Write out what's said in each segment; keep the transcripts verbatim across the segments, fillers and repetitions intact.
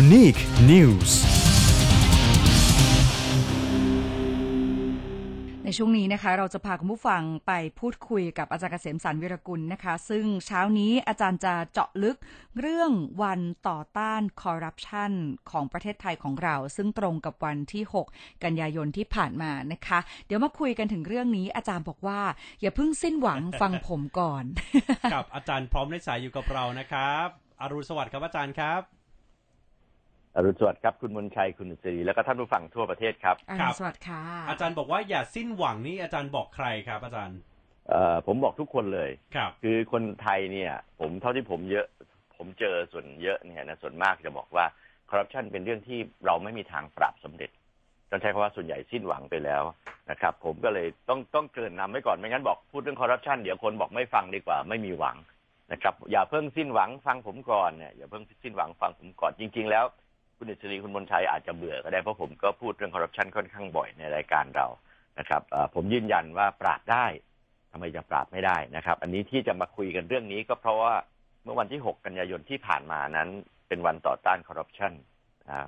Unique News ในช่วงนี้นะคะเราจะพาคุณผู้ฟังไปพูดคุยกับอาจารย์เกษมสรรวิรกุลนะคะซึ่งเช้านี้อาจารย์จะเจาะลึกเรื่องวันต่อต้านคอร์รัปชันของประเทศไทยของเราซึ่งตรงกับวันที่หกกันยายนที่ผ่านมานะคะเดี๋ยวมาคุยกันถึงเรื่องนี้อาจารย์บอกว่าอย่าเพิ่งสิ้นหวัง ฟังผมก่อนกับอาจารย์พร้อมในสายอยู่กับเรานะครับอรุณสวัสดิ์ครับอาจารย์ครับอรุณสวัสดิ์ครับคุณมนชัยคุณศรีและก็ท่านผู้ฟังทั่วประเทศครับอรุณสวัสดิ์ค่ะอาจารย์บอกว่าอย่าสิ้นหวังนี่อาจารย์บอกใครครับอาจารย์เอ่อผมบอกทุกคนเลยครับคือคนไทยเนี่ยผมเท่าที่ผมเยอะผมเจอส่วนเยอะเนี่ยนะส่วนมากจะบอกว่าคอร์รัปชันเป็นเรื่องที่เราไม่มีทางปราบสำเร็จต้องใช้คำว่าส่วนใหญ่สิ้นหวังไปแล้วนะครับผมก็เลยต้องต้องเกริ่นนำไว้ก่อนไม่งั้นบอกพูดเรื่องคอร์รัปชันเดี๋ยวคนบอกไม่ฟังดีกว่าไม่มีหวังนะครับอย่าเพิ่งสิ้นหวังฟังผมก่อนเนี่ยอย่าเพิ่งสิ้นหวังฟังผมก่อนจริงๆแล้วคุณอิสรีคุณมนชัยอาจจะเบื่อก็ได้เพราะผมก็พูดเรื่องคอร์รัปชันค่อนข้างบ่อยในรายการเรานะครับผมยืนยันว่าปราบได้ทำไมจะปราบไม่ได้นะครับอันนี้ที่จะมาคุยกันเรื่องนี้ก็เพราะว่าเมื่อวันที่หกกันยายนที่ผ่านมานั้นเป็นวันต่อต้านคอร์รัปชัน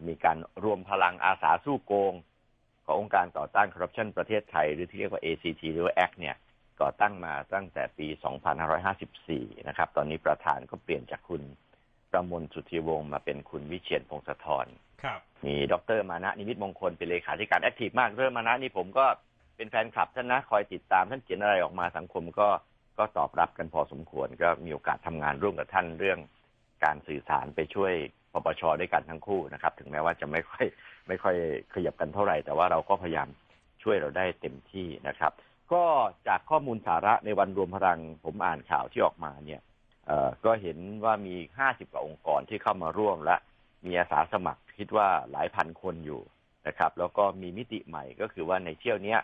มีการรวมพลังอาสาสู้โกงขององค์การต่อต้านคอร์รัปชันประเทศไทยหรือที่เรียกว่า เอ ซี ที หรือว่า แอค เนี่ยก่อตั้งมาตั้งแต่ปีสองพันห้าร้อยห้าสิบสี่นะครับตอนนี้ประธานก็เปลี่ยนจากคุณประมวลสุทธิวงศ์มาเป็นคุณวิเชียรพงศธรครับมีดร.มานะนิมิตมงคลเป็นเลขาธิการแอคทีฟมากเรื่องมานะนี่ผมก็เป็นแฟนคลับท่านนะคอยติดตามท่านเขียนอะไรออกมาสังคมก็ก็ตอบรับกันพอสมควรก็มีโอกาสทำงานร่วมกับท่านเรื่องการสื่อสารไปช่วยปปช.ด้วยกันทั้งคู่นะครับถึงแม้ว่าจะไม่ค่อยไม่ค่อยขยับกันเท่าไหร่แต่ว่าเราก็พยายามช่วยเราได้เต็มที่นะครับก็จากข้อมูลสาระในวันรวมพลังผมอ่านข่าวที่ออกมาเนี่ยก็เห็นว่ามีห้าสิบกว่าองค์กรที่เข้ามาร่วมและมีอาสาสมัครคิดว่าหลายพันคนอยู่นะครับแล้วก็มีมิติใหม่ก็คือว่าในเที่ยวนี้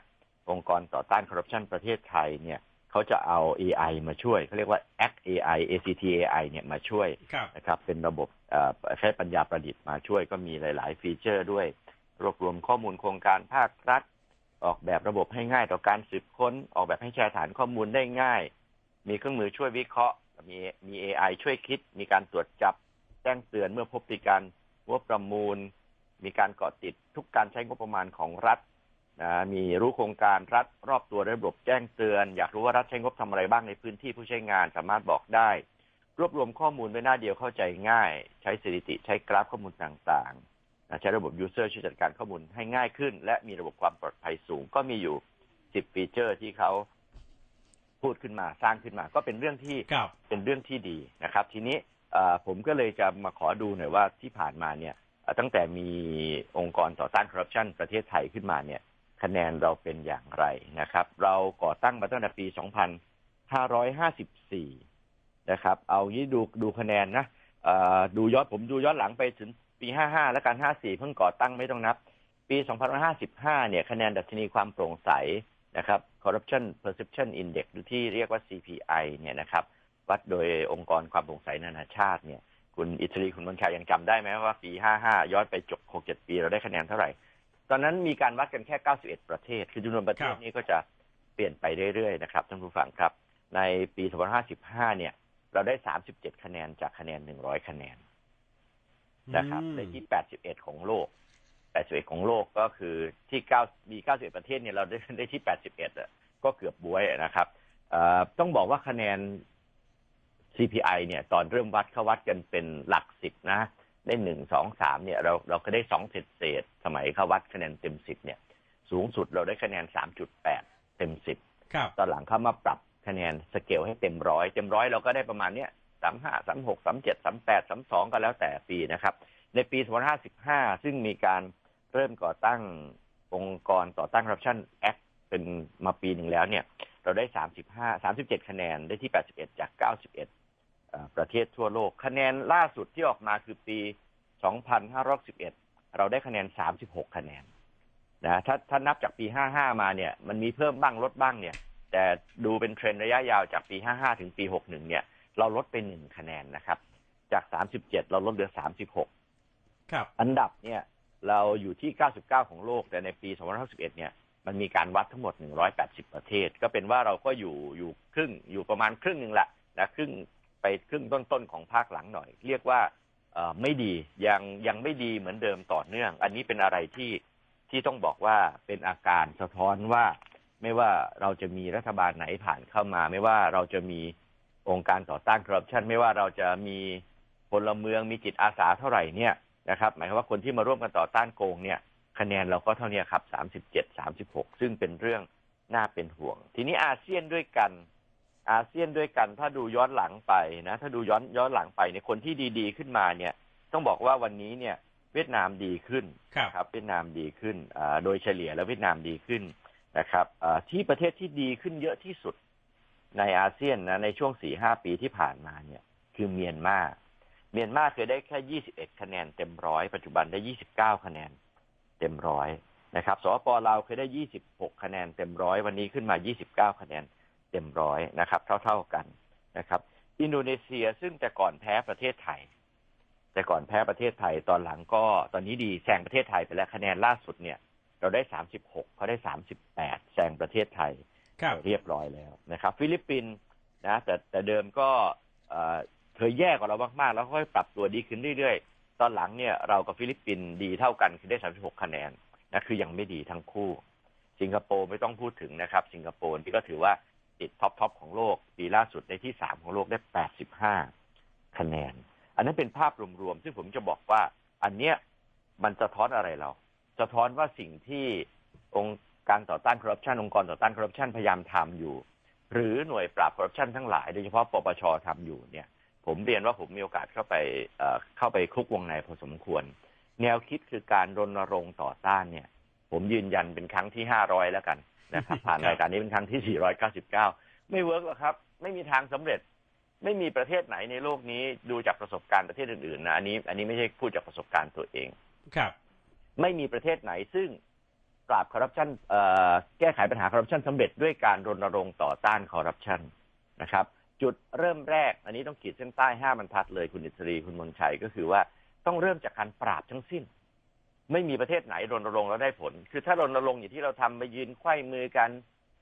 องค์กรต่อต้านคอร์รัปชันประเทศไทยเนี่ยเขาจะเอา เอ ไอ มาช่วยเขาเรียกว่า แอค เอ ไอ เอ ซี ที เอ ไอ เนี่ยมาช่วยนะครับเป็นระบบใช้ปัญญาประดิษฐ์มาช่วยก็มีหลายๆฟีเจอร์ด้วยรวบรวมข้อมูลโครงการภาครัฐออกแบบระบบให้ง่ายต่อการสืบค้นออกแบบให้แชร์ฐานข้อมูลได้ง่ายมีเครื่องมือช่วยวิเคราะห์มีมี เอ ไอ ช่วยคิดมีการตรวจจับแจ้งเตือนเมื่อพบพฤติการว่าประมูลมีการเกาะติดทุกการใช้งบประมาณของรัฐนะมีรู้โครงการรัฐรอบตัวระบบแจ้งเตือนอยากรู้ว่ารัฐใช้งบทำอะไรบ้างในพื้นที่ผู้ใช้งานสามารถบอกได้รวบรวมข้อมูลไว้หน้าเดียวเข้าใจง่ายใช้สถิติใช้กราฟข้อมูลต่างๆใช้ระบบ user ช่วยจัดการข้อมูลให้ง่ายขึ้นและมีระบบความปลอดภัยสูงก็มีอยู่สิบฟีเจอร์ที่เขาพูดขึ้นมาสร้างขึ้นมาก็เป็นเรื่องที่เป็นเรื่องที่ดีนะครับทีนี้ผมก็เลยจะมาขอดูหน่อยว่าที่ผ่านมาเนี่ยตั้งแต่มีองค์กรต่อต้านคอร์รัปชันประเทศไทยขึ้นมาเนี่ยคะแนนเราเป็นอย่างไรนะครับเราก่อตั้งมาตั้งแต่ปีสองพันห้าร้อยห้าสิบสี่นะครับเอางี้ดูดูคะแนนนะดูย้อนผมดูย้อนหลังไปถึงปีห้าห้าและการห้าสี่เพิ่งก่อตั้งไม่ต้องนับปีสองพันห้าร้อยห้าสิบห้าเนี่ยคะแนนดัชนีความโปร่งใสนะครับ Corruption Perception Index หรือที่เรียกว่า ซี พี ไอ เนี่ยนะครับวัดโดยองค์กรความโปร่งใสนานาชาติเนี่ยคุณอิตลีคุณมนชัยยังจำได้ไหมว่าปีห้าห้าย้อนไปจบ หกเจ็ด ปีเราได้คะแนนเท่าไหร่ตอนนั้นมีการวัดกันแค่เก้าสิบเอ็ดประเทศคือจำนวนประเทศนี้ก็จะเปลี่ยนไปเรื่อยๆนะครับท่านผู้ฟังครับในปีสองพันห้าร้อยห้าสิบห้าเนี่ยเราได้สามสิบเจ็ดคะแนนจากคะแนนหนึ่งร้อยคะแนนนะครับในที่แปดสิบเอ็ดของโลกแปดสิบเอ็ดของโลกก็คือที่เก้ามีเก้าสิบเอ็ดประเทศเนี่ยเราได้ได้ที่แปดสิบเอ็ดอ่ะก็เกือบบ้วยนะครับต้องบอกว่าคะแนน ซี พี ไอ เนี่ยตอนเริ่มวัดเขาวัดกันเป็นหลักสิบนะได้หนึ่ง สอง สามเนี่ยเราเราก็ได้สองเศษเศษสมัยเขาวัดคะแนนเต็มสิบเนี่ยสูงสุดเราได้คะแนน สามจุดแปด เต็มสิบครับตอนหลังเขามาปรับคะแนนสเกลให้เต็มร้อยเต็มร้อยเราก็ได้ประมาณเนี้ยสามสิบห้า สามสิบหก สามสิบเจ็ด สามสิบแปด สามสิบสองก็แล้วแต่ปีนะครับในปีสองพันห้าร้อยห้าสิบห้าซึ่งมีการเริ่มก่อตั้งองค์กรต่อต้านคอร์รัปชันแอคเป็นมาปีหนึ่งแล้วเนี่ยเราได้สามสิบห้า สามสิบเจ็ดคะแนนได้ที่แปดสิบเอ็ดจากเก้าสิบเอ็ดประเทศทั่วโลกคะแนนล่าสุดที่ออกมาคือปีสองพันห้าร้อยสิบเอ็ดเราได้คะแนนสามสิบหกคะแนนนะถ้าถ้านับจากปีห้าห้ามาเนี่ยมันมีเพิ่มบ้างลดบ้างเนี่ยแต่ดูเป็นเทรนด์ระยะยาวจากปีห้าห้าถึงปีหกหนึ่งเนี่ยเราลดไปหนึ่งคะแนนนะครับจากสามสิบเจ็ดเราลดเหลือสามสิบหกครับอันดับเนี่ยเราอยู่ที่เก้าสิบเก้าของโลกแต่ในปีสองพันห้าร้อยสิบเอ็ดเนี่ยมันมีการวัดทั้งหมดหนึ่งร้อยแปดสิบประเทศก็เป็นว่าเราก็อยู่อยู่ครึ่งอยู่ประมาณครึ่งนึงละนะครึ่งไปครึ่งต้นๆของภาคหลังหน่อยเรียกว่า ไม่ดียังยังไม่ดีเหมือนเดิมต่อเนื่องอันนี้เป็นอะไรที่ที่ต้องบอกว่าเป็นอาการสะท้อนว่าไม่ว่าเราจะมีรัฐบาลไหนผ่านเข้ามาไม่ว่าเราจะมีองค์การต่อต้านคอร์รัปชันไม่ว่าเราจะมีพลเมืองมีจิตอาสาเท่าไหร่เนี่ยนะครับหมายความว่าคนที่มาร่วมกันต่อต้านโกงเนี่ยคะแนนเราก็เท่านี้ครับสามสิบเจ็ด สามสิบหกซึ่งเป็นเรื่องน่าเป็นห่วงทีนี้อาเซียนด้วยกันอาเซียนด้วยกันถ้าดูย้อนหลังไปนะถ้าดูย้อนย้อนหลังไปเนี่ยคนที่ดีๆขึ้นมาเนี่ยต้องบอกว่าวันนี้เนี่ยเวียดนามดีขึ้นครับเวียดนามดีขึ้นโดยเฉลี่ยแล้วเวียดนามดีขึ้นนะครับที่ประเทศที่ดีขึ้นเยอะที่สุดในอาเซียนนะในช่วง สี่ถึงห้า ปีที่ผ่านมาเนี่ยคือเมียนมาเมียนมาเคยได้แค่ยี่สิบเอ็ดคะแนนเต็มร้อยปัจจุบันได้ยี่สิบเก้าคะแนนเต็มร้อยนะครับสปป.ลาวเคยได้ยี่สิบหกคะแนนเต็มร้อยวันนี้ขึ้นมายี่สิบเก้าคะแนนเต็มร้อยนะครับเท่าๆกันนะครับอินโดนีเซียซึ่งแต่ก่อนแพ้ประเทศไทยแต่ก่อนแพ้ประเทศไทยตอนหลังก็ตอนนี้ดีแซงประเทศไทยไปแล้วคะแนนล่าสุดเนี่ยเราได้สามสิบหกเขาได้สามสิบแปดแซงประเทศไทยเรียบร้อยแล้วนะครับฟิลิปปินส์นะแต่แต่เดิมก็เคยแย่กว่าเรามากๆแล้วค่อยปรับตัวดีขึ้นเรื่อยๆตอนหลังเนี่ยเรากับฟิลิปปินส์ดีเท่ากันคือได้สามสิบหกคะแนนนะคือยังไม่ดีทั้งคู่สิงคโปร์ไม่ต้องพูดถึงนะครับสิงคโปร์ที่ก็ถือว่าติดท็อปๆของโลกปีล่าสุดในที่สามของโลกได้แปดสิบห้าคะแนนอันนั้นเป็นภาพรวมๆซึ่งผมจะบอกว่าอันเนี้ยมันสะท้อนอะไรเราสะท้อนว่าสิ่งที่องค์การต่อต้านคอร์รัปชันองค์กรต่อต้านคอร์รัปชันพยายามทำอยู่หรือหน่วยปราบคอร์รัปชันทั้งหลายโดยเฉพาะปปช.ทำอยู่เนี่ยผมเรียนว่าผมมีโอกาสเข้าไปเอ่อเข้าไปคลุกวงในพอสมควรแนวคิดคือการรณรงค์ต่อต้านเนี่ยผมยืนยันเป็นครั้งที่ห้าร้อยแล้วกันนะครับผ่านรายการนี้เป็นครั้งที่สี่ร้อยเก้าสิบเก้าไม่เวิร์กหรอกครับไม่มีทางสำเร็จไม่มีประเทศไหนในโลกนี้ดูจากประสบการณ์ประเทศอื่นๆนะอันนี้อันนี้ไม่ใช่พูดจากประสบการณ์ตัวเองครับไม่มีประเทศไหนซึ่งปราบคอร์รัปชันแก้ไขปัญหาคอร์รัปชันสำเร็จด้วยการรณรงค์ต่อต้านคอร์รัปชันนะครับจุดเริ่มแรกอันนี้ต้องขีดเส้นใต้ห้าบรรทัดเลยคุณอิสรีคุณมนชัยก็คือว่าต้องเริ่มจากการปราบทั้งสิ้นไม่มีประเทศไหนรณรงค์แล้วได้ผลคือถ้ารณรงค์อย่างที่เราทำไปยืนไขว้มือกัน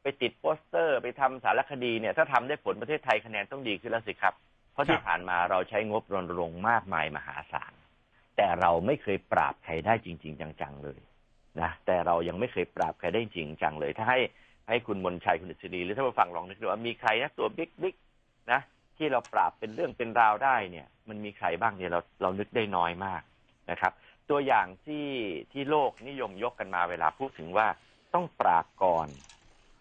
ไปติดโปสเตอร์ไปทำสารคดีเนี่ยถ้าทำได้ผลประเทศไทยคะแนนต้องดีขึ้นแล้วสิครับเพราะที่ผ่านมาเราใช้งบรณรงค์มากมายมหาศาลแต่เราไม่เคยปราบใครได้จริงๆจังๆเลยนะแต่เรายังไม่เคยปราบใครได้จริงจังเลยถ้าให้ให้คุณมนชัยคุณอิสรีหรือท่านผู้ฟังลองนึกดูว่ามีใครนะตัวบิ๊กบิ๊กนะที่เราปราบเป็นเรื่องเป็นราวได้เนี่ยมันมีใครบ้างเนี่ยเราเรานึกได้น้อยมากนะครับตัวอย่างที่ที่โลกนิยมยกกันมาเวลาพูดถึงว่าต้องปราบก่อน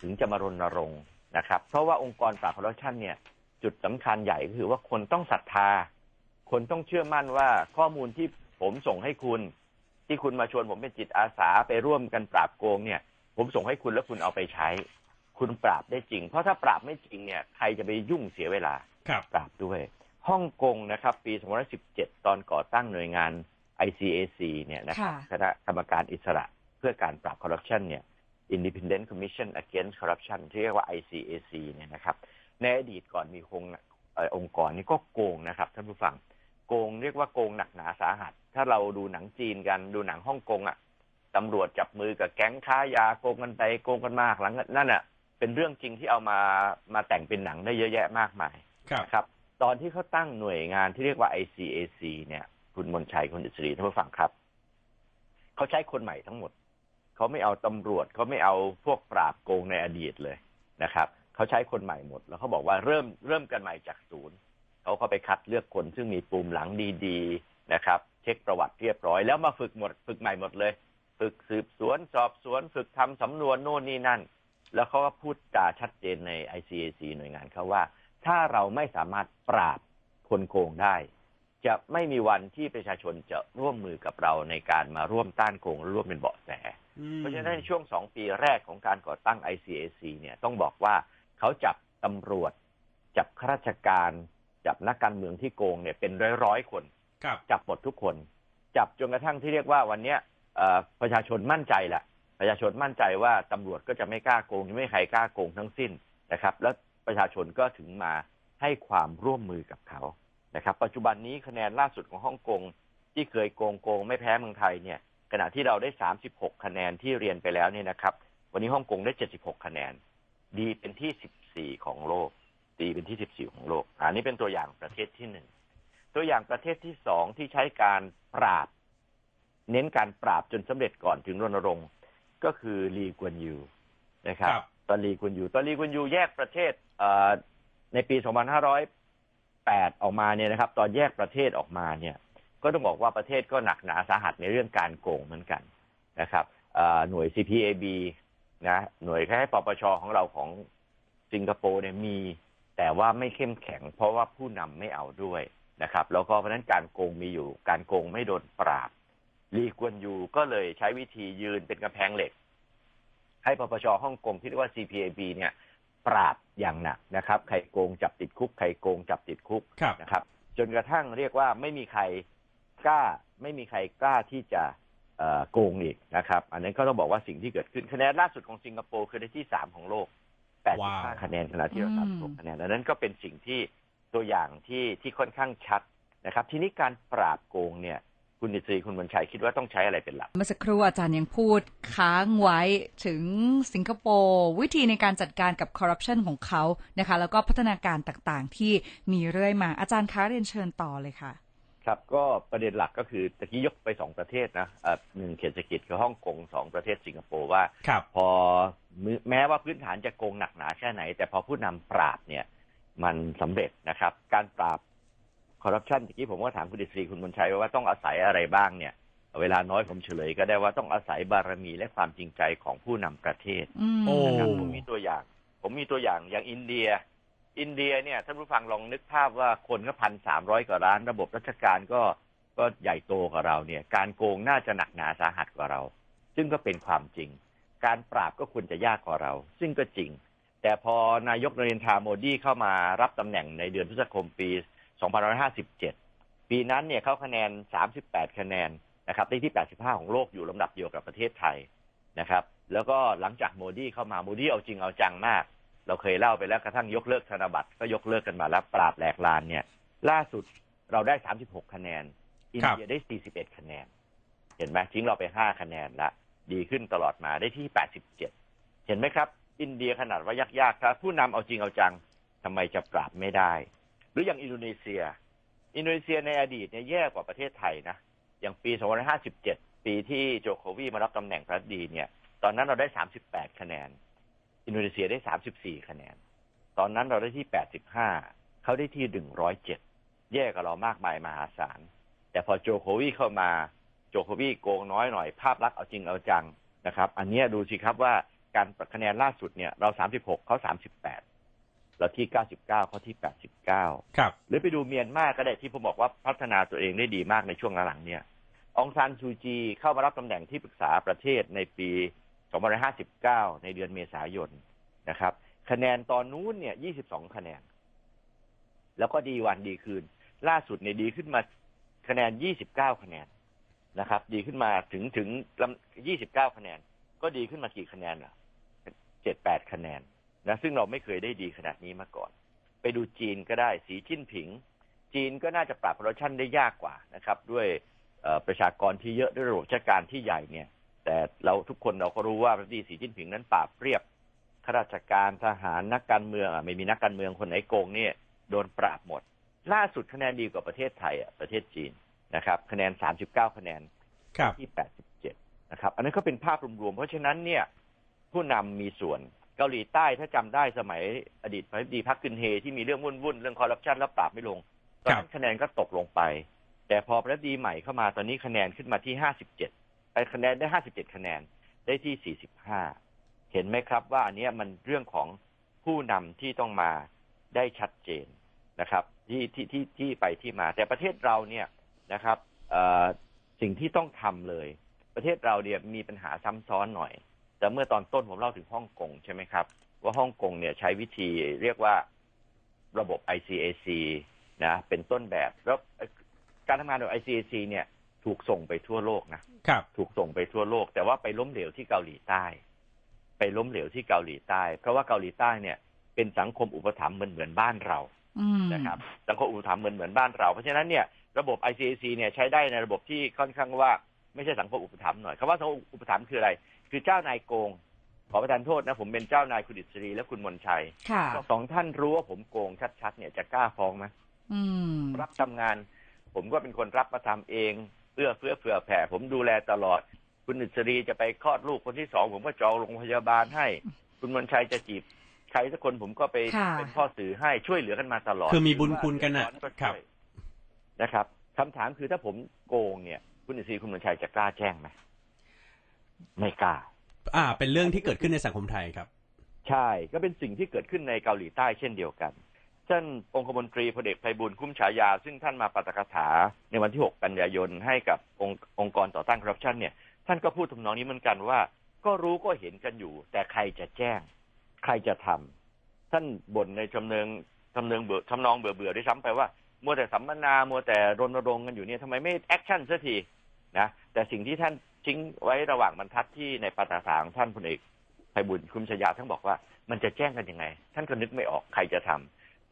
ถึงจะมารณรงค์นะครับเพราะว่าองค์กรปราบคอร์รัปชันเนี่ยจุดสำคัญใหญ่ก็คือว่าคนต้องศรัทธาคนต้องเชื่อมั่นว่าข้อมูลที่ผมส่งให้คุณที่คุณมาชวนผมเป็นจิตอาสาไปร่วมกันปราบโกงเนี่ยผมส่งให้คุณแล้วคุณเอาไปใช้คุณปราบได้จริงเพราะถ้าปราบไม่จริงเนี่ยใครจะไปยุ่งเสียเวลาปราบด้วยฮ่องกงนะครับปีสองพันสิบเจ็ดตอนก่อตั้งหน่วยงาน ไอ ซี เอ ซี เนี่ยนะครับคณะกรรมการอิสระเพื่อการปราบคอร์รัปชันเนี่ย Independent Commission Against Corruption ที่เรียกว่า ไอ ซี เอ ซี เนี่ยนะครับในอดีตก่อนมีองค์องค์กรนี้ก็โกงนะครับท่านผู้ฟังโกงเรียกว่าโกงหนักหนาสาหัสถ้าเราดูหนังจีนกันดูหนังฮ่องกงอ่ะตำรวจจับมือกับแก๊งค้ายาโกงกันไปโกงกันมากหลังนั่นน่ะเป็นเรื่องจริงที่เอามามาแต่งเป็นหนังได้เยอะแยะมากมายครับตอนที่เขาตั้งหน่วยงานที่เรียกว่า ไอ ซี เอ ซี เนี่ยคุณมนชัยคุณอิสรีท่านผู้ฟังครับเขาใช้คนใหม่ทั้งหมดเขาไม่เอาตำรวจเขาไม่เอาพวกปราบโกงในอดีตเลยนะครับเขาใช้คนใหม่หมดแล้วเขาบอกว่าเริ่มเริ่มกันใหม่จากศูนย์เขาก็ไปคัดเลือกคนซึ่งมีปุ่มหลังดีๆนะครับเช็คประวัติเรียบร้อยแล้วมาฝึกหมดฝึกใหม่หมดเลยฝึกสืบสวนสอบสวนฝึกทำสำนวนโน่นนี่นั่นแล้วเขาก็พูดจาชัดเจนใน ไอ ซี เอ ซี หน่วยงานเขาว่าถ้าเราไม่สามารถปราบคนโกงได้จะไม่มีวันที่ประชาชนจะร่วมมือกับเราในการมาร่วมต้านโกงและร่วมเป็นเบาะแสเพราะฉะนั้นในช่วงสองปีแรกของการก่อตั้ง ไอ ซี เอ ซี เนี่ยต้องบอกว่าเขาจับตำรวจจับข้าราชการจับนักการเมืองที่โกงเนี่ยเป็นร้อยๆคนจับหมดทุกคนจับจนกระทั่งที่เรียกว่าวันนี้ประชาชนมั่นใจแหละประชาชนมั่นใจว่าตำรวจก็จะไม่กล้าโกงจะไม่ใครกล้าโกงทั้งสิ้นนะครับแล้วประชาชนก็ถึงมาให้ความร่วมมือกับเขานะครับปัจจุบันนี้คะแนนล่าสุดของฮ่องกงที่เคยโกงโกงไม่แพ้เมืองไทยเนี่ยขณะที่เราได้สามสิบหกคะแนนที่เรียนไปแล้วเนี่ยนะครับวันนี้ฮ่องกงได้เจ็ดสิบหกคะแนนดีเป็นที่สิบสี่ของโลกดีเป็นที่สิบสี่ของโลกอันนี้เป็นตัวอย่างประเทศที่หนึ่ง ตัวอย่างประเทศที่สองที่ใช้การปราบเน้นการปราบจนสำเร็จก่อนถึงรณรงค์ก็คือลีกวนยูนะครับตอนลีกวนยูตอนลีกวนยูแยกประเทศในปีสองพันห้าร้อยแปดออกมาเนี่ยนะครับตอนแยกประเทศออกมาเนี่ยก็ต้องบอกว่าประเทศก็หนักหนาสาหัสในเรื่องการโกงเหมือนกันนะครับหน่วย ซี พี เอ บี นะหน่วยคล้ายๆปปชของเราของสิงคโปร์เนี่ยมีแต่ว่าไม่เข้มแข็งเพราะว่าผู้นำไม่เอาด้วยนะครับแล้วก็เพราะนั้นการโกงมีอยู่การโกงไม่โดนปราบลีกวนยูก็เลยใช้วิธียืนเป็นกำแพงเหล็กให้ปปชฮ่องกงที่เรียกว่า ซี พี เอ บี เนี่ยปราบอย่างหนักนะครับใครโกงจับติดคุกใครโกงจับติดคุกนะครับจนกระทั่งเรียกว่าไม่มีใครกล้าไม่มีใครกล้าที่จะโกงอีกนะครับอันนั้นก็ต้องบอกว่าสิ่งที่เกิดขึ้นคะแนนล่าสุดของสิงคโปร์คือได้ที่สามของโลก แปดจุดห้า คะแนนขณะที่เราสามสิบหกคะแนนและนั้นก็เป็นสิ่งที่ตัวอย่างที่ที่ค่อนข้างชัดนะครับทีนี้การปราบโกงเนี่ยคุณดิศรีคุณบรรชัยคิดว่าต้องใช้อะไรเป็นหลักเมื่อสักครู่อาจารย์ยังพูดค้างไว้ถึงสิงคโปร์วิธีในการจัดการกับคอร์รัปชันของเขานะคะแล้วก็พัฒนาการต่างๆที่มีเรื่อยมาอาจารย์คะเรียนเชิญต่อเลยค่ะครับก็ประเด็นหลักก็คือตะกี้ยกไปสองประเทศนะหนึ่งเขตเศรษฐกิจคือฮ่องกงสองประเทศสิงคโปร์ว่าพอแม้ว่าพื้นฐานจะโกงหนักหนาแค่ไหนแต่พอผู้นำปราบเนี่ยมันสำเร็จนะครับการปราบคอร์รัปชันตะกี้ผมก็ถามคุณดิศรีคุณบรรชัยว่าต้องอาศัยอะไรบ้างเนี่ยเวลาน้อยผมเฉลยก็ได้ว่าต้องอาศัยบารมีและความจริงใจของผู้นำประเทศนะครับผมมีตัวอย่างผมมีตัวอย่างอย่างอินเดียอินเดียเนี่ยท่านผู้ฟังลองนึกภาพว่าคนก็พันสามร้อยกว่าล้านระบบราชการก็ก็ใหญ่โตกว่าเราเนี่ยการโกงน่าจะหนักหนาสาหัสกว่าเราซึ่งก็เป็นความจริงการปราบก็ควรจะยากกว่าเราซึ่งก็จริงแต่พอนายกนเรนทราโมดีเข้ามารับตำแหน่งในเดือนพฤษภาคมปีสองพันห้าร้อยห้าสิบเจ็ดปีนั้นเนี่ยเขาคะแนนสามสิบแปดคะแนนนะครับได้ที่แปดสิบห้าของโลกอยู่ลำดับเดียวกับประเทศไทยนะครับแล้วก็หลังจากโมดีเข้ามาโมดีเอาจริงเอาจังมากเราเคยเล่าไปแล้วกระทั่งยกเลิกธนบัตรก็ยกเลิกกันมาแล้วปราบแหลกลานเนี่ยล่าสุดเราได้สามสิบหกคะแนนอินเดียได้สี่สิบเอ็ดคะแนนเห็นไหมทิ้งเราไปห้าคะแนนละดีขึ้นตลอดมาได้ที่แปดสิบเจ็ดเห็นไหมครับอินเดียขนาดว่ายากๆถ้าผู้นำเอาจริงเอาจังทำไมจะปราบไม่ได้หรืออย่างอินโดนีเซียอินโดนีเซียในอดีตเนี่ยแย่กว่าประเทศไทยนะอย่างปีสองพันห้าร้อยห้าสิบเจ็ดปีที่โจโควีมารับตำแหน่งประธานาธิบดีเนี่ยตอนนั้นเราได้สามสิบแปดคะแนนอินโดนีเซียได้สามสิบสี่คะแนนตอนนั้นเราได้ที่แปดสิบห้าเขาได้ที่หนึ่งร้อยเจ็ดแย่กว่าเรามากมายมหาศาลแต่พอโจโควีเข้ามาโจโควีโกงน้อยหน่อยภาพลักษณ์เอาจริงเอาจังนะครับอันนี้ดูสิครับว่าการปรับคะแนนล่าสุดเนี่ยเราสามสิบหกเขาสามสิบแปดเราที่เก้าสิบเก้าข้อที่แปดสิบเก้าครับหรือไปดูเมียนมาก็ได้ที่ผมบอกว่าพัฒนาตัวเองได้ดีมากในช่วงหลังๆเนี่ยองซานซูจีเข้ามารับตำแหน่งที่ปรึกษาประเทศในปีสองพันห้าร้อยห้าสิบเก้าในเดือนเมษายนนะครับคะแนนตอนนู้นเนี่ยยี่สิบสองคะแนนแล้วก็ดีวันดีคืนล่าสุดเนี่ยดีขึ้นมาคะแนนยี่สิบเก้าคะแนนนะครับดีขึ้นมาถึงถึงยี่สิบเก้าคะแนนก็ดีขึ้นมากี่คะแนนอ่ะเจ็ดสิบแปดคะแนนนะซึ่งเราไม่เคยได้ดีขนาดนี้มาก่อนไปดูจีนก็ได้สีจิ้นผิงจีนก็น่าจะปราบคอร์รัปชันได้ยากกว่านะครับด้วยประชากรที่เยอะด้วยระบบราชการที่ใหญ่เนี่ยแต่เราทุกคนเราก็รู้ว่าประธานาธิบดีสีจิ้นผิงนั้นปราบเรียบข้าราชการทหารนักการเมืองไม่มีนักการเมืองคนไหนโกงเนี่ยโดนปราบหมดล่าสุดคะแนนดีกว่าประเทศไทยอ่ะประเทศจีนนะครับคะแนนสามสิบเก้าคะแนนที่แปดสิบเจ็ดนะครับอันนั้นก็เป็นภาพรวมๆเพราะฉะนั้นเนี่ยผู้นำมีส่วนเกาหลีใต้ถ้าจำได้สมัยอดีตประธานาธิบดีพรรคกึนเฮที่มีเรื่องวุ่นๆเรื่องคอร์รัปชันแล้วปราบไม่ลงตอนนั้นคะแนนก็ตกลงไปแต่พอประธานาธิบดีใหม่เข้ามาตอนนี้คะแนนขึ้นมาที่ห้าสิบเจ็ดไปคะแนนได้ห้าสิบเจ็ดคะแนนได้ที่สี่สิบห้าเห็นไหมครับว่าอันนี้มันเรื่องของผู้นำที่ต้องมาได้ชัดเจนนะครับที่ที่ที่ที่ไปที่มาแต่ประเทศเราเนี่ยนะครับสิ่งที่ต้องทำเลยประเทศเราเนี่ยมีปัญหาซ้ำซ้อนหน่อยแต่เมื่อตอนต้นผมเล่าถึงฮ่องกงใช่ไหมครับว่าฮ่องกงเนี่ยใช้วิธีเรียกว่าระบบ ไอ ซี เอ ซี นะเป็นต้นแบบแล้วการทำงานของ ไอ ซี เอ ซี เนี่ยถูกส่งไปทั่วโลกนะครับถูกส่งไปทั่วโลกแต่ว่าไปล้มเหลวที่เกาหลีใต้ไปล้มเหลวที่เกาหลีใต้เพราะว่าเกาหลีใต้เนี่ยเป็นสังคมอุปถัมภ์เหมือนเหมือนบ้านเรานะครับสังคมอุปถัมภ์เหมือนเหมือนบ้านเราเพราะฉะนั้นเนี่ยระบบ ไอ ซี เอ ซี เนี่ยใช้ได้ในระบบที่ค่อนข้างว่าไม่ใช่สังคมอุปถัมภ์หน่อยคำว่าสังคมอุปถัมภ์คืออะไรคือเจ้านายโกงขอประทานโทษนะผมเป็นเจ้านายคุณดิศรีและคุณมนชัยสองท่านรู้ว่าผมโกงชัดๆเนี่ยจะกล้าฟ้องไหมรับทำงาน ผมก็เป็นคนรับมาทำเองเพื่อเพื่อเผื่อแผ่ผมดูแลตลอดคุณอิสรีจะไปคลอดลูกคนที่สองผมก็จองโรงพยาบาลให้คุณมนชัยจะจีบใครสักคนผมก็ไปเป็นพ่อสื่อให้ช่วยเหลือกันมาตลอดคือมีบุญคุณกันนะครับนะครับคำถามคือถ้าผมโกงเนี่ยคุณอิสรีคุณมนชัยจะกล้าแจ้งไหมไม่กล้าอ่าเป็นเรื่องที่เกิดขึ้นในสังคมไทยครับใช่ก็เป็นสิ่งที่เกิดขึ้นในเกาหลีใต้เช่นเดียวกันท่านองคมนตรีพลเอกไพบูลย์คุ้มฉายาซึ่งท่านมาปาฐกถาในวันที่หกกันยายนให้กับองค์องค์กรต่อต้านคอร์รัปชันเนี่ยท่านก็พูดทำนองนี้เหมือนกันว่าก็รู้ก็เห็นกันอยู่แต่ใครจะแจ้งใครจะทำท่านบ่นในจำเนืองจำเนืองเบื่อทำนองเบื่อเบื่อด้วยซ้ำไปว่ามัวแต่สัมมนามัวแต่รณรงค์กันอยู่เนี่ยทำไมไม่แอคชั่นสักทีนะแต่สิ่งที่ท่านทิ้งไว้ระหว่างบรรทัดที่ในปาฐกถาของท่านพลเอกไพบูลย์คุ้มฉายาท่านบอกว่ามันจะแจ้งกันยังไงท่านก็นึกไม่ออกใครจะทำ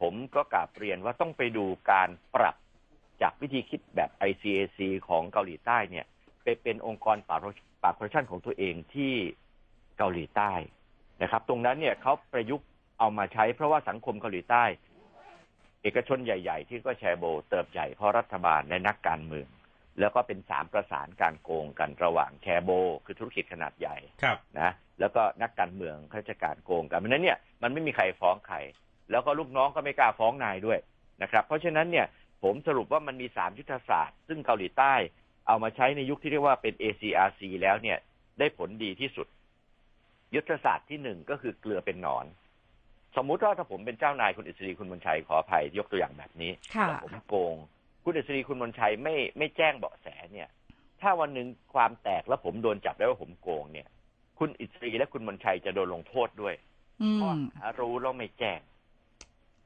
ผมก็กราบเรียนว่าต้องไปดูการปรับจากวิธีคิดแบบ ไอ ซี เอ ซี ของเกาหลีใต้เนี่ยไปเป็นองค์กรปราบคอร์รัปชันของตัวเองที่เกาหลีใต้นะครับตรงนั้นเนี่ยเขาประยุกต์เอามาใช้เพราะว่าสังคมเกาหลีใต้เอกชนใหญ่ๆที่ก็แชร์โบเติบใหญ่เพราะรัฐบาลและนักการเมืองแล้วก็เป็นสามประสานการโกงกันระหว่างแชร์โบคือธุรกิจขนาดใหญ่นะแล้วก็นักการเมืองข้าราชการโกงกันเพราะนั้นเนี่ยมันไม่มีใครฟ้องใครแล้วก็ลูกน้องก็ไม่กล้าฟ้องนายด้วยนะครับเพราะฉะนั้นเนี่ยผมสรุปว่ามันมีสามยุทธศาสตร์ซึ่งเกาหลีใต้เอามาใช้ในยุคที่เรียกว่าเป็น เอ ซี อาร์ ซี แล้วเนี่ยได้ผลดีที่สุดยุทธศาสตร์ที่หนึ่งก็คือเกลือเป็นหนอนสมมุติว่าถ้าผมเป็นเจ้านายคุณอิสรีคุณมนชัยขออภัยยกตัวอย่างแบบนี้แล้วผมโกงคุณอิสรีคุณมนชัยไม่ไม่แจ้งเบาะแสเนี่ยถ้าวันหนึ่งความแตกแล้วผมโดนจับได้ว่าผมโกงเนี่ยคุณอิสรีและคุณมนชัยจะโดนลงโทษด้วยข้อหารู้แล้วไม่แจ้ง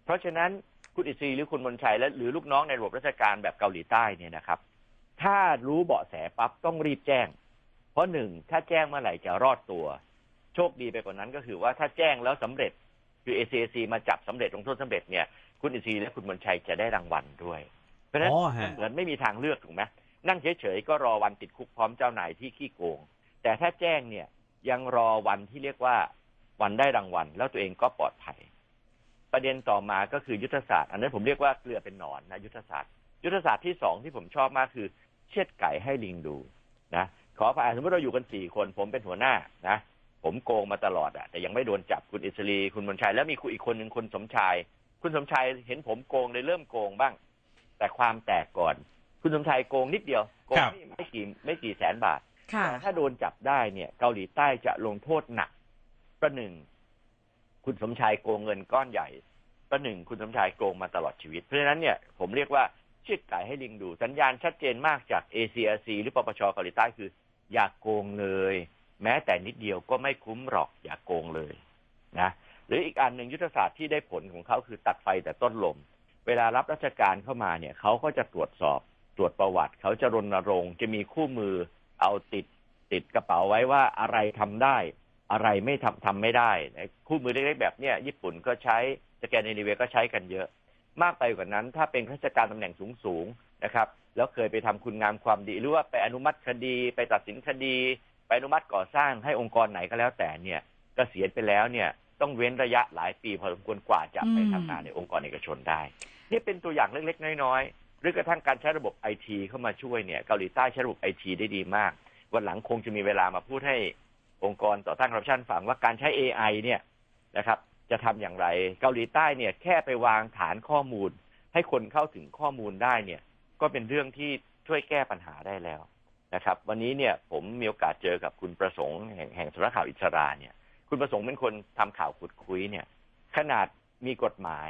เพราะฉะนั้นคุณอิสรีหรือคุณมนชัยและหรือลูกน้องในระบบราชการแบบเกาหลีใต้เนี่ยนะครับถ้ารู้เบาะแสปั๊บต้องรีบแจ้งเพราะหนึ่งถ้าแจ้งเมื่อไหร่จะรอดตัวโชคดีไปกว่านั้นก็คือว่าถ้าแจ้งแล้วสำเร็จคือ เอ ซี เอ ซี มาจับสำเร็จลงโทษสำเร็จเนี่ยคุณอิสรีและคุณมนชัยจะได้รางวัลด้วยเพราะฉะนั้นเหมือนไม่มีทางเลือกถูกไหมนั่งเฉยๆก็รอวันติดคุกพร้อมเจ้านายที่ขี้โกงแต่ถ้าแจ้งเนี่ยยังรอวันที่เรียกว่าวันได้รางวัลแล้วตัวเองก็ปลอดภัยประเด็นต่อมาก็คือยุทธศาสตร์อันนั้นผมเรียกว่าเกลือเป็นหนอนนะยุทธศาสตร์ยุทธศาสตร์ที่สองที่ผมชอบมากคือเชือดไก่ให้ลิงดูนะขอพายสมมติเราอยู่กันสี่คนผมเป็นหัวหน้านะผมโกงมาตลอดอะแต่ยังไม่โดนจับคุณอิสรีคุณมนชัยแล้วมีคุณอีกคนหนึ่งคุณสมชายคุณสมชายเห็นผมโกงเลยเริ่มโกงบ้างแต่ความแตกก่อนคุณสมชายโกงนิดเดียวโกงไม่กี่ไม่กี่แสนบาทแต่ถ้าโดนจับได้เนี่ยเกาหลีใต้จะลงโทษหนักประหนึ่งคุณสมชายโกงเงินก้อนใหญ่ประหนึ่งคุณสมชายโกงมาตลอดชีวิตเพราะฉะนั้นเนี่ยผมเรียกว่าเชือดไก่ให้ลิงดูสัญญาณชัดเจนมากจาก เอ ซี อาร์ ซี หรือปปชเกาหลีใต้คืออย่าโกงเลยแม้แต่นิดเดียวก็ไม่คุ้มหรอกอย่าโกงเลยนะหรืออีกอันหนึ่งยุทธศาสตร์ที่ได้ผลของเขาคือตัดไฟแต่ต้นลมเวลารับราชการเข้ามาเนี่ยเขาก็จะตรวจสอบตรวจประวัติเขาจะรณรงค์จะมีคู่มือเอาติดติดกระเป๋าไว้ว่าอะไรทำได้อะไรไม่ทำทำไม่ได้คู่มือเล็กๆแบบเนี้ยญี่ปุ่นก็ใช้สแกนดิเนเวียก็ใช้กันเยอะมากไปกว่านั้นถ้าเป็นข้าราชการตำแหน่งสูงๆนะครับแล้วเคยไปทำคุณงามความดีหรือว่าไปอนุมัติคดีไปตัดสินคดีไปอนุมัติก่อสร้างให้องค์กรไหนก็แล้วแต่เนี่ยเกษียณไปแล้วเนี่ยต้องเว้นระยะหลายปีพอสมควรกว่าจะไปทำงานในองค์กรเอกชนได้นี่เป็นตัวอย่างเล็กๆน้อยๆหรือกระทั่งการใช้ระบบไอทีเข้ามาช่วยเนี่ยเกาหลีใต้ใช้ระบบไอทีได้ดีมากวันหลังคงจะมีเวลามาพูดให้องค์กรต่อต้านคอร์รัปชันฟังว่าการใช้ เอ ไอ เนี่ยนะครับจะทำอย่างไรเกาหลีใต้เนี่ยแค่ไปวางฐานข้อมูลให้คนเข้าถึงข้อมูลได้เนี่ยก็เป็นเรื่องที่ช่วยแก้ปัญหาได้แล้วนะครับวันนี้เนี่ยผมมีโอกาสเจอกับคุณประสงค์แห่งแห่งสำนักข่าวอิสราเนี่ยคุณประสงค์เป็นคนทำข่าวขุดคุยเนี่ยขนาดมีกฎหมาย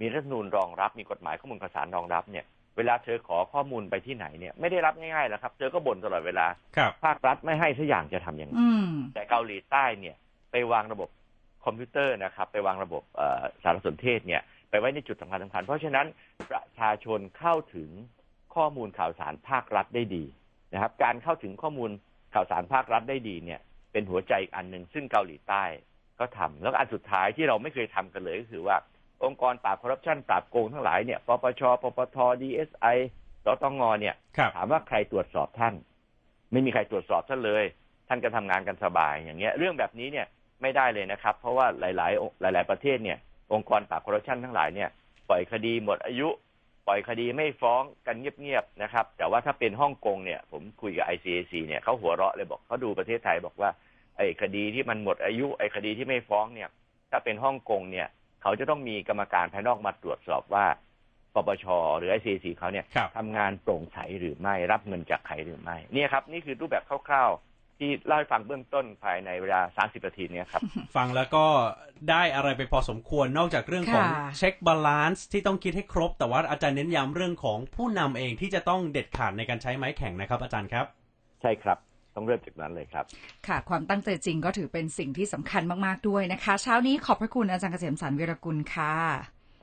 มีรัฐธรรมนูญรองรับมีกฎหมายข้อมูลข่าวสารรองรับเนี่ยเวลาเธอขอข้อมูลไปที่ไหนเนี่ยไม่ได้รับง่ายๆหรอกครับเธอก็บ่นตลอดเวลาภาครัฐไม่ให้สักอย่างจะทำอย่างไรแต่เกาหลีใต้เนี่ยไปวางระบบคอมพิวเตอร์นะครับไปวางระบบสารสนเทศเนี่ยไปไว้ในจุดสำคัญสำคัญเพราะฉะนั้นประชาชนเข้าถึงข้อมูลข่าวสารภาครัฐได้ดีนะครับการเข้าถึงข้อมูลข่าวสารภาครัฐได้ดีเนี่ยเป็นหัวใจอีกอันหนึ่งซึ่งเกาหลีใต้ก็ทำแล้วอันสุดท้ายที่เราไม่เคยทำกันเลยก็คือว่าองค์กรปราบคอร์รัปชันปราบโกงทั้งหลายเนี่ยปปชปปท ดี เอส ไอ สตงเนี่ยถามว่าใครตรวจสอบท่านไม่มีใครตรวจสอบท่านเลยท่านก็ทำงานกันสบายอย่างเงี้ยเรื่องแบบนี้เนี่ยไม่ได้เลยนะครับเพราะว่าหลายๆหลายๆประเทศเนี่ยองค์กรปราบคอร์รัปชันทั้งหลายเนี่ยปล่อยคดีหมดอายุ ปล่อยคดีไม่ฟ้องกันเงียบๆนะครับแต่ว่าถ้าเป็นฮ่องกงเนี่ยผมคุยกับ ไอ ซี เอ ซี เนี่ยเขาหัวเราะเลยบอกเขาดูประเทศไทยบอกว่าไอ้คดีที่มันหมดอายุไอ้คดีที่ไม่ฟ้องเนี่ยถ้าเป็นฮ่องกงเนี่ยเขาจะต้องมีกรรมการภายนอกมาตรวจสอบว่าปปช.หรือ ไอ ซี เอ ซี เขาเนี่ยทำงานโปร่งใสหรือไม่รับเงินจากใครหรือไม่เนี่ยครับนี่คือรูปแบบคร่าวๆที่เล่าให้ฟังเบื้องต้นภายในเวลาสามสิบนาทีนี้ครับฟังแล้วก็ได้อะไรไปพอสมควรนอกจากเรื่องของเช็คบาลานซ์ที่ต้องคิดให้ครบแต่ว่าอาจารย์เน้นย้ำเรื่องของผู้นำเองที่จะต้องเด็ดขาดในการใช้ไม้แข็งนะครับอาจารย์ครับใช่ครับต้องเริ่มจากนั้นเลยครับค่ะความตั้งใจจริงก็ถือเป็นสิ่งที่สำคัญมากๆด้วยนะคะเช้านี้ขอบพระคุณอาจารย์เกษมสรรวีรกุลค่ะ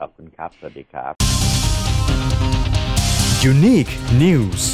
ขอบคุณครับสวัสดีครับ Unique News